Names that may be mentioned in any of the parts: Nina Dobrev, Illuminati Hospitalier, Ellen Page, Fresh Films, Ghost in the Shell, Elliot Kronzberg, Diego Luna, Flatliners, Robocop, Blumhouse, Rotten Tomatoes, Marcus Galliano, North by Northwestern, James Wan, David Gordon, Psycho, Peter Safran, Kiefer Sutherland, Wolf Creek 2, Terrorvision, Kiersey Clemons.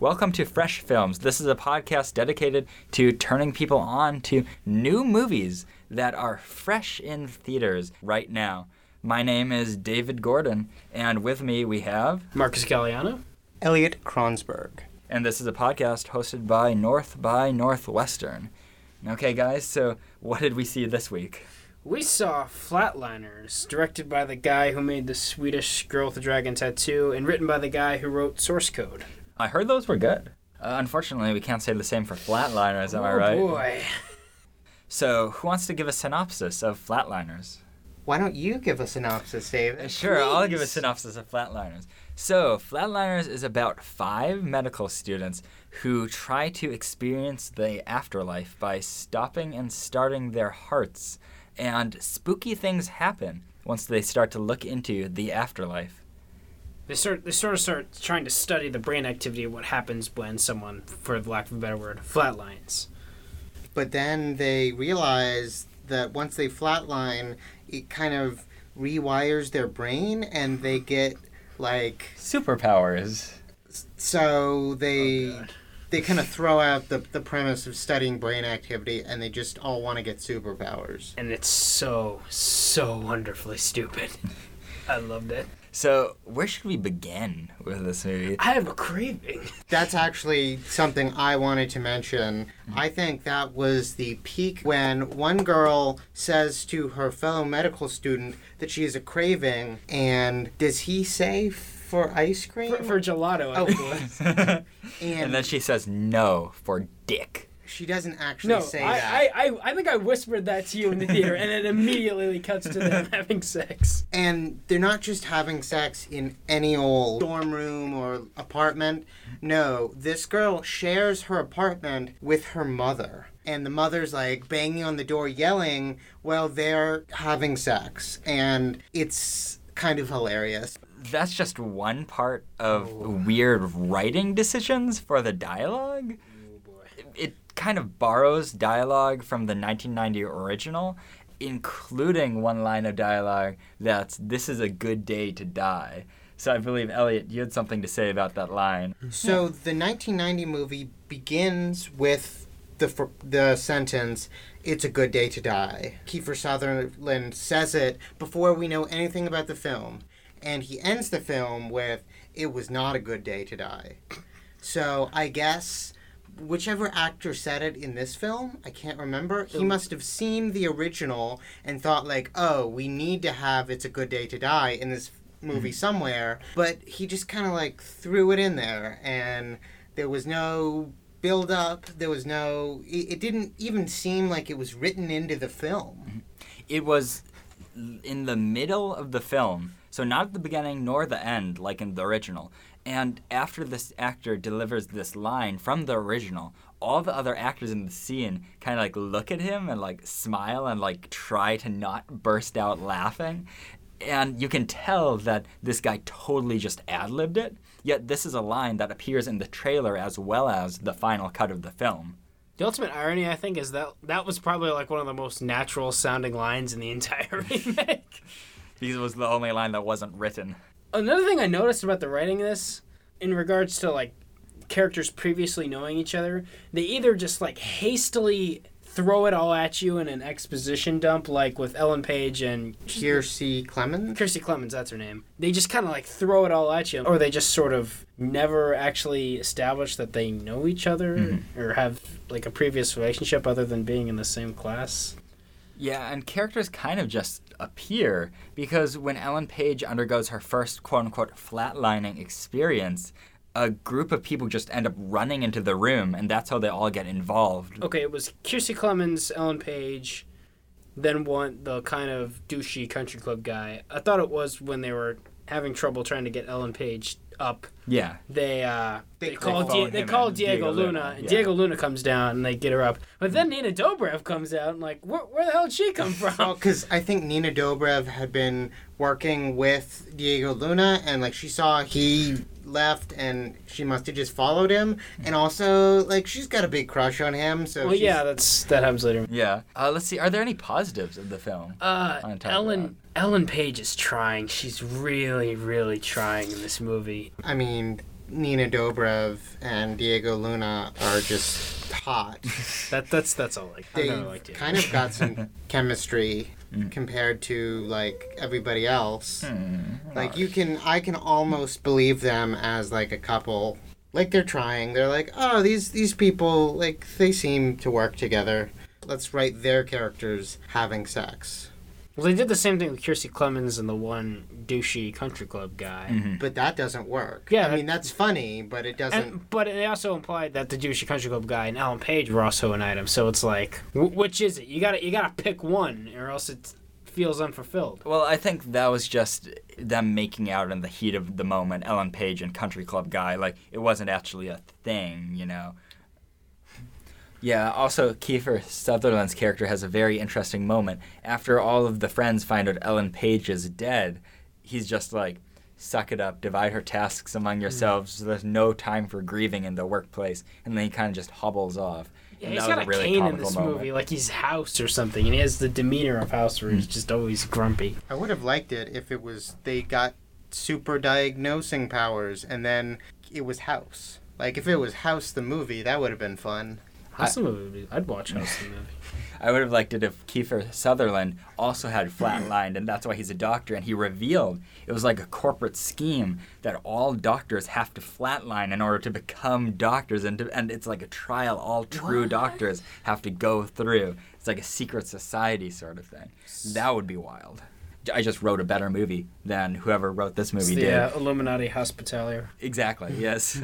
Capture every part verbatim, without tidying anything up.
Welcome to Fresh Films. This is a podcast dedicated to turning people on to new movies that are fresh in theaters right now. My name is David Gordon, and with me we have... Marcus Galliano. Elliot Kronzberg. And this is a podcast hosted by North by Northwestern. Okay, guys, so what did we see this week? We saw Flatliners, directed by the guy who made the Swedish Girl with the Dragon Tattoo and written by the guy who wrote Source Code. I heard those were good. Uh, unfortunately, we can't say the same for Flatliners, am oh, I right? Oh, boy. So, who wants to give a synopsis of Flatliners? Why don't you give a synopsis, David? Sure, please. I'll give a synopsis of Flatliners. So, Flatliners is about five medical students who try to experience the afterlife by stopping and starting their hearts. And spooky things happen once they start to look into the afterlife. They start. They sort of start trying to study the brain activity of what happens when someone, for lack of a better word, flatlines. But then they realize that once they flatline, it kind of rewires their brain and they get, like... superpowers. So they... Oh, God. They kind of throw out the the premise of studying brain activity, and they just all want to get superpowers. And it's so, so wonderfully stupid. I loved it. So where should we begin with this movie? I have a craving. That's actually something I wanted to mention. Mm-hmm. I think that was the peak when one girl says to her fellow medical student that she has a craving, and does he say... for ice cream? For, for gelato, I believe. Oh. and, and then she says no for dick. She doesn't actually no, say I, that. I, I, I think I whispered that to you in the theater, and it immediately cuts to them having sex. And they're not just having sex in any old dorm room or apartment. No, this girl shares her apartment with her mother. And the mother's, like, banging on the door yelling while they're having sex. And it's kind of hilarious. That's just one part of oh. weird writing decisions for the dialogue. Oh boy. It, it kind of borrows dialogue from the nineteen ninety original, including one line of dialogue that's, "This is a good day to die." So I believe, Elliot, you had something to say about that line. So the nineteen ninety movie begins with the the sentence, "It's a good day to die." Kiefer Sutherland says it before we know anything about the film. And he ends the film with, "It was not a good day to die." So I guess whichever actor said it in this film, I can't remember, he must have seen the original and thought, like, oh, we need to have "It's a good day to die" in this movie somewhere. But he just kind of, like, threw it in there. And there was no build up. There was no... It, it didn't even seem like it was written into the film. It was in the middle of the film. So not at the beginning nor the end, like in the original. And after this actor delivers this line from the original, all the other actors in the scene kind of, like, look at him and, like, smile and, like, try to not burst out laughing. And you can tell that this guy totally just ad-libbed it. Yet this is a line that appears in the trailer as well as the final cut of the film. The ultimate irony, I think, is that that was probably, like, one of the most natural-sounding lines in the entire remake. Because it was the only line that wasn't written. Another thing I noticed about the writing of this, in regards to, like, characters previously knowing each other, they either just, like, hastily throw it all at you in an exposition dump, like with Ellen Page and... Kiersey Clemons? Kiersey Clemons, that's her name. They just kind of, like, throw it all at you, or they just sort of never actually establish that they know each other, mm-hmm. or have, like, a previous relationship other than being in the same class. Yeah, and characters kind of just... appear, because when Ellen Page undergoes her first quote-unquote flatlining experience, a group of people just end up running into the room, and that's how they all get involved. Okay, it was Kiersey Clemons, Ellen Page, then one, the kind of douchey country club guy. I thought it was when they were having trouble trying to get Ellen Page up. Yeah. They uh, they, they call Di- they call Diego, Diego Luna. Yeah. Diego Luna comes down and they get her up. But then Nina Dobrev comes out and, like, where, where the hell did she come from? Well, because I think Nina Dobrev had been working with Diego Luna, and, like, she saw he left and she must have just followed him. And also, like, she's got a big crush on him. So well, she's... yeah, that's that happens later. Yeah. Uh, let's see. Are there any positives of the film? Uh, Ellen Ellen Page is trying. She's really, really trying in this movie. I mean, Nina Dobrev and Diego Luna are just hot. that that's that's all. Like they like kind of got some chemistry mm. compared to like everybody else. Mm. Like you can, I can almost believe them as like a couple. Like they're trying. They're like, oh, these these people like they seem to work together. Let's write their characters having sex. Well, they did the same thing with Kiersey Clemons and the one douchey country club guy. Mm-hmm. But that doesn't work. Yeah, I that, mean, that's funny, but it doesn't... And, but they also implied that the douchey country club guy and Ellen Page were also an item, so it's like, w- which is it? You gotta, you gotta pick one, or else it feels unfulfilled. Well, I think that was just them making out in the heat of the moment, Ellen Page and country club guy. Like, it wasn't actually a thing, you know? Yeah, also, Kiefer Sutherland's character has a very interesting moment. After all of the friends find out Ellen Page is dead, he's just like, suck it up, divide her tasks among yourselves, mm. so there's no time for grieving in the workplace. And then he kind of just hobbles off. Yeah, and he's got a really cane in this moment. movie, like he's House or something, and he has the demeanor of House where he's mm. just always grumpy. I would have liked it if it was they got super diagnosing powers, and then it was House. Like, if it was House the movie, that would have been fun. House the movie. I'd watch House the movie. I would have liked it if Kiefer Sutherland also had flatlined, and that's why he's a doctor, and he revealed it was like a corporate scheme that all doctors have to flatline in order to become doctors, and to, and it's like a trial all true what? doctors have to go through. It's like a secret society sort of thing. That would be wild. I just wrote a better movie than whoever wrote this movie it's the, did. Yeah, uh, Illuminati Hospitalier. Exactly, yes.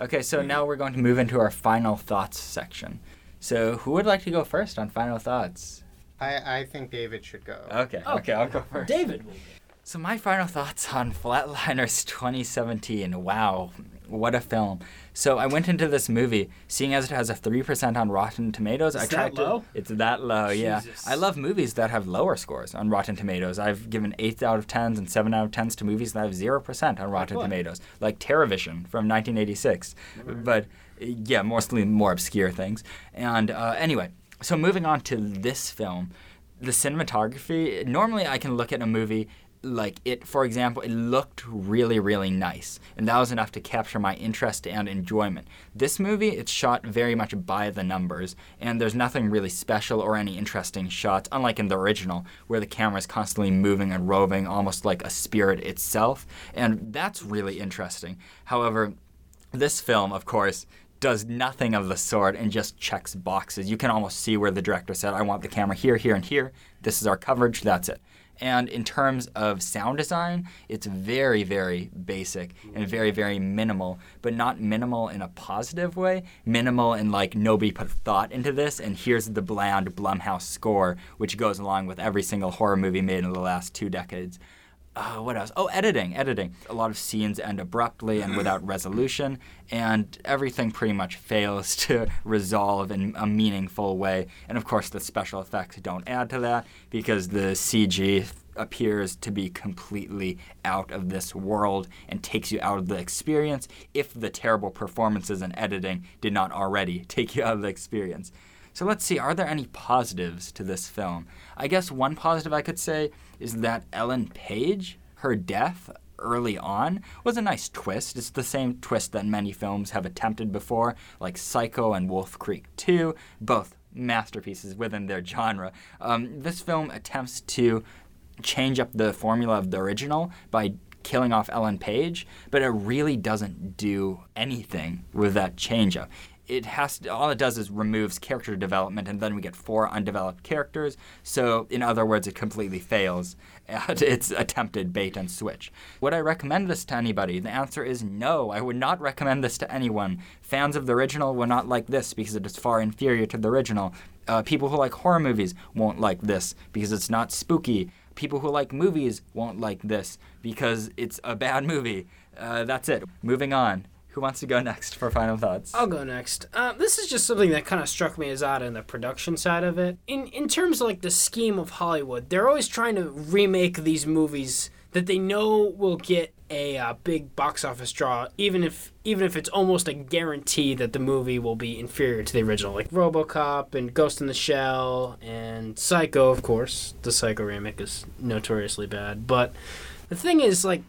Okay, so now we're going to move into our final thoughts section. So who would like to go first on final thoughts? I, I think David should go. Okay, oh, okay, I'll go first. David will go. So my final thoughts on Flatliners twenty seventeen. Wow, what a film. So I went into this movie, seeing as it has a three percent on Rotten Tomatoes. Is I tried that low? To, it's that low, Jesus. yeah. I love movies that have lower scores on Rotten Tomatoes. I've given eight out of tens and seven out of tens to movies that have zero percent on Rotten like Tomatoes, like Terrorvision from nineteen eighty-six. Right. But, yeah, mostly more obscure things. And uh, anyway, so moving on to this film, the cinematography, normally I can look at a movie... Like, it, for example, it looked really, really nice, and that was enough to capture my interest and enjoyment. This movie, it's shot very much by the numbers, and there's nothing really special or any interesting shots, unlike in the original, where the camera's constantly moving and roving, almost like a spirit itself, and that's really interesting. However, this film, of course, does nothing of the sort and just checks boxes. You can almost see where the director said, I want the camera here, here, and here. This is our coverage. That's it. And in terms of sound design, it's very, very basic and very, very minimal, but not minimal in a positive way. Minimal in like nobody put thought into this, and here's the bland Blumhouse score, which goes along with every single horror movie made in the last two decades. Uh, what else? Oh, editing, editing. A lot of scenes end abruptly and without resolution, and everything pretty much fails to resolve in a meaningful way. And of course, the special effects don't add to that because the C G appears to be completely out of this world and takes you out of the experience if the terrible performances and editing did not already take you out of the experience. So let's see, are there any positives to this film? I guess one positive I could say is that Ellen Page, her death early on, was a nice twist. It's the same twist that many films have attempted before, like Psycho and Wolf Creek two, both masterpieces within their genre. Um, this film attempts to change up the formula of the original by killing off Ellen Page, but it really doesn't do anything with that change-up. It has to, all it does is removes character development, and then we get four undeveloped characters. So, in other words, it completely fails at its attempted bait and switch. Would I recommend this to anybody? The answer is no. I would not recommend this to anyone. Fans of the original will not like this because it is far inferior to the original. Uh, people who like horror movies won't like this because it's not spooky. People who like movies won't like this because it's a bad movie. Uh, that's it. Moving on. Who wants to go next for final thoughts? I'll go next. Uh, this is just something that kind of struck me as odd in the production side of it. In in terms of like the scheme of Hollywood, they're always trying to remake these movies that they know will get a uh, big box office draw, even if even if it's almost a guarantee that the movie will be inferior to the original, like Robocop and Ghost in the Shell and Psycho, of course. The Psycho remake is notoriously bad. But the thing is, like,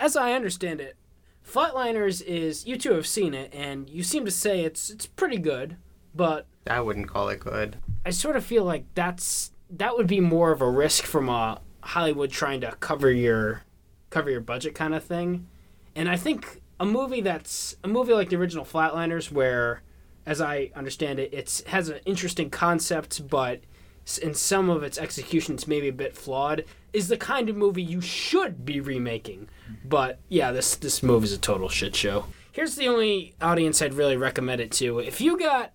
as I understand it, Flatliners is, you two have seen it, and you seem to say it's it's pretty good, but... I wouldn't call it good. I sort of feel like that's that would be more of a risk from a Hollywood trying to cover your... cover your budget kind of thing. And I think a movie that's a movie like the original Flatliners, where, as I understand it, it's has an interesting concept, but in some of its executions maybe a bit flawed, is the kind of movie you should be remaking. But yeah, this this movie's a total shit show. Here's the only audience I'd really recommend it to. If you got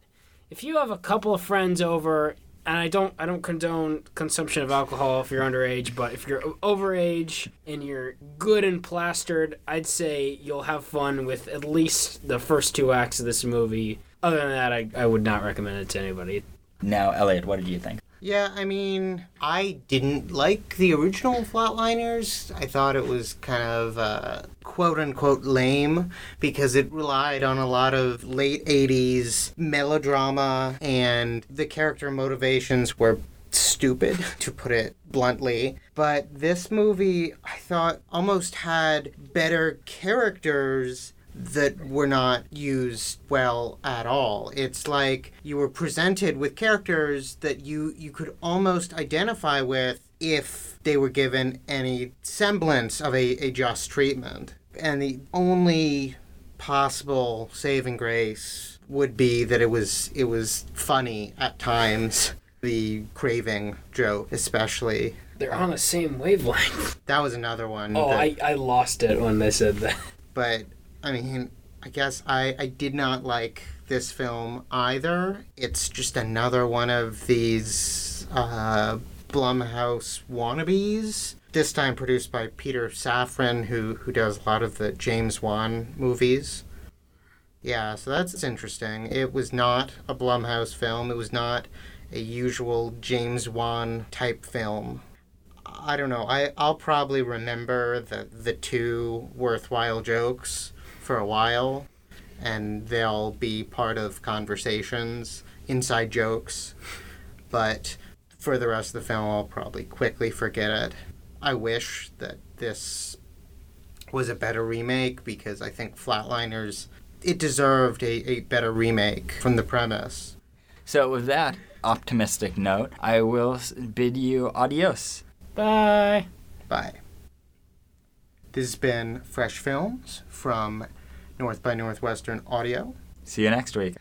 if you have a couple of friends over, and I don't I don't condone consumption of alcohol if you're underage, but if you're overage and you're good and plastered, I'd say you'll have fun with at least the first two acts of this movie. Other than that, I, I would not recommend it to anybody. Now, Elliot, what did you think? Yeah, I mean, I didn't like the original Flatliners. I thought it was kind of uh, quote-unquote lame because it relied on a lot of late eighties melodrama, and the character motivations were stupid, to put it bluntly. But this movie, I thought, almost had better characters that were not used well at all. It's like you were presented with characters that you, you could almost identify with if they were given any semblance of a, a just treatment. And the only possible saving grace would be that it was it was funny at times. The craving joke, especially. They're on the same wavelength. That was another one. Oh, that... I, I lost it when they said that. But... I mean, I guess I, I did not like this film either. It's just another one of these uh, Blumhouse wannabes, this time produced by Peter Safran, who, who does a lot of the James Wan movies. Yeah, so that's interesting. It was not a Blumhouse film. It was not a usual James Wan type film. I don't know. I, I'll probably remember the, the two worthwhile jokes for a while, and they'll be part of conversations, inside jokes, but for the rest of the film I'll probably quickly forget it. I wish that this was a better remake, because I think Flatliners, it deserved a, a better remake from the premise. So with that optimistic note, I will bid you adios. Bye. Bye. This has been Fresh Films from North by Northwestern Audio. See you next week.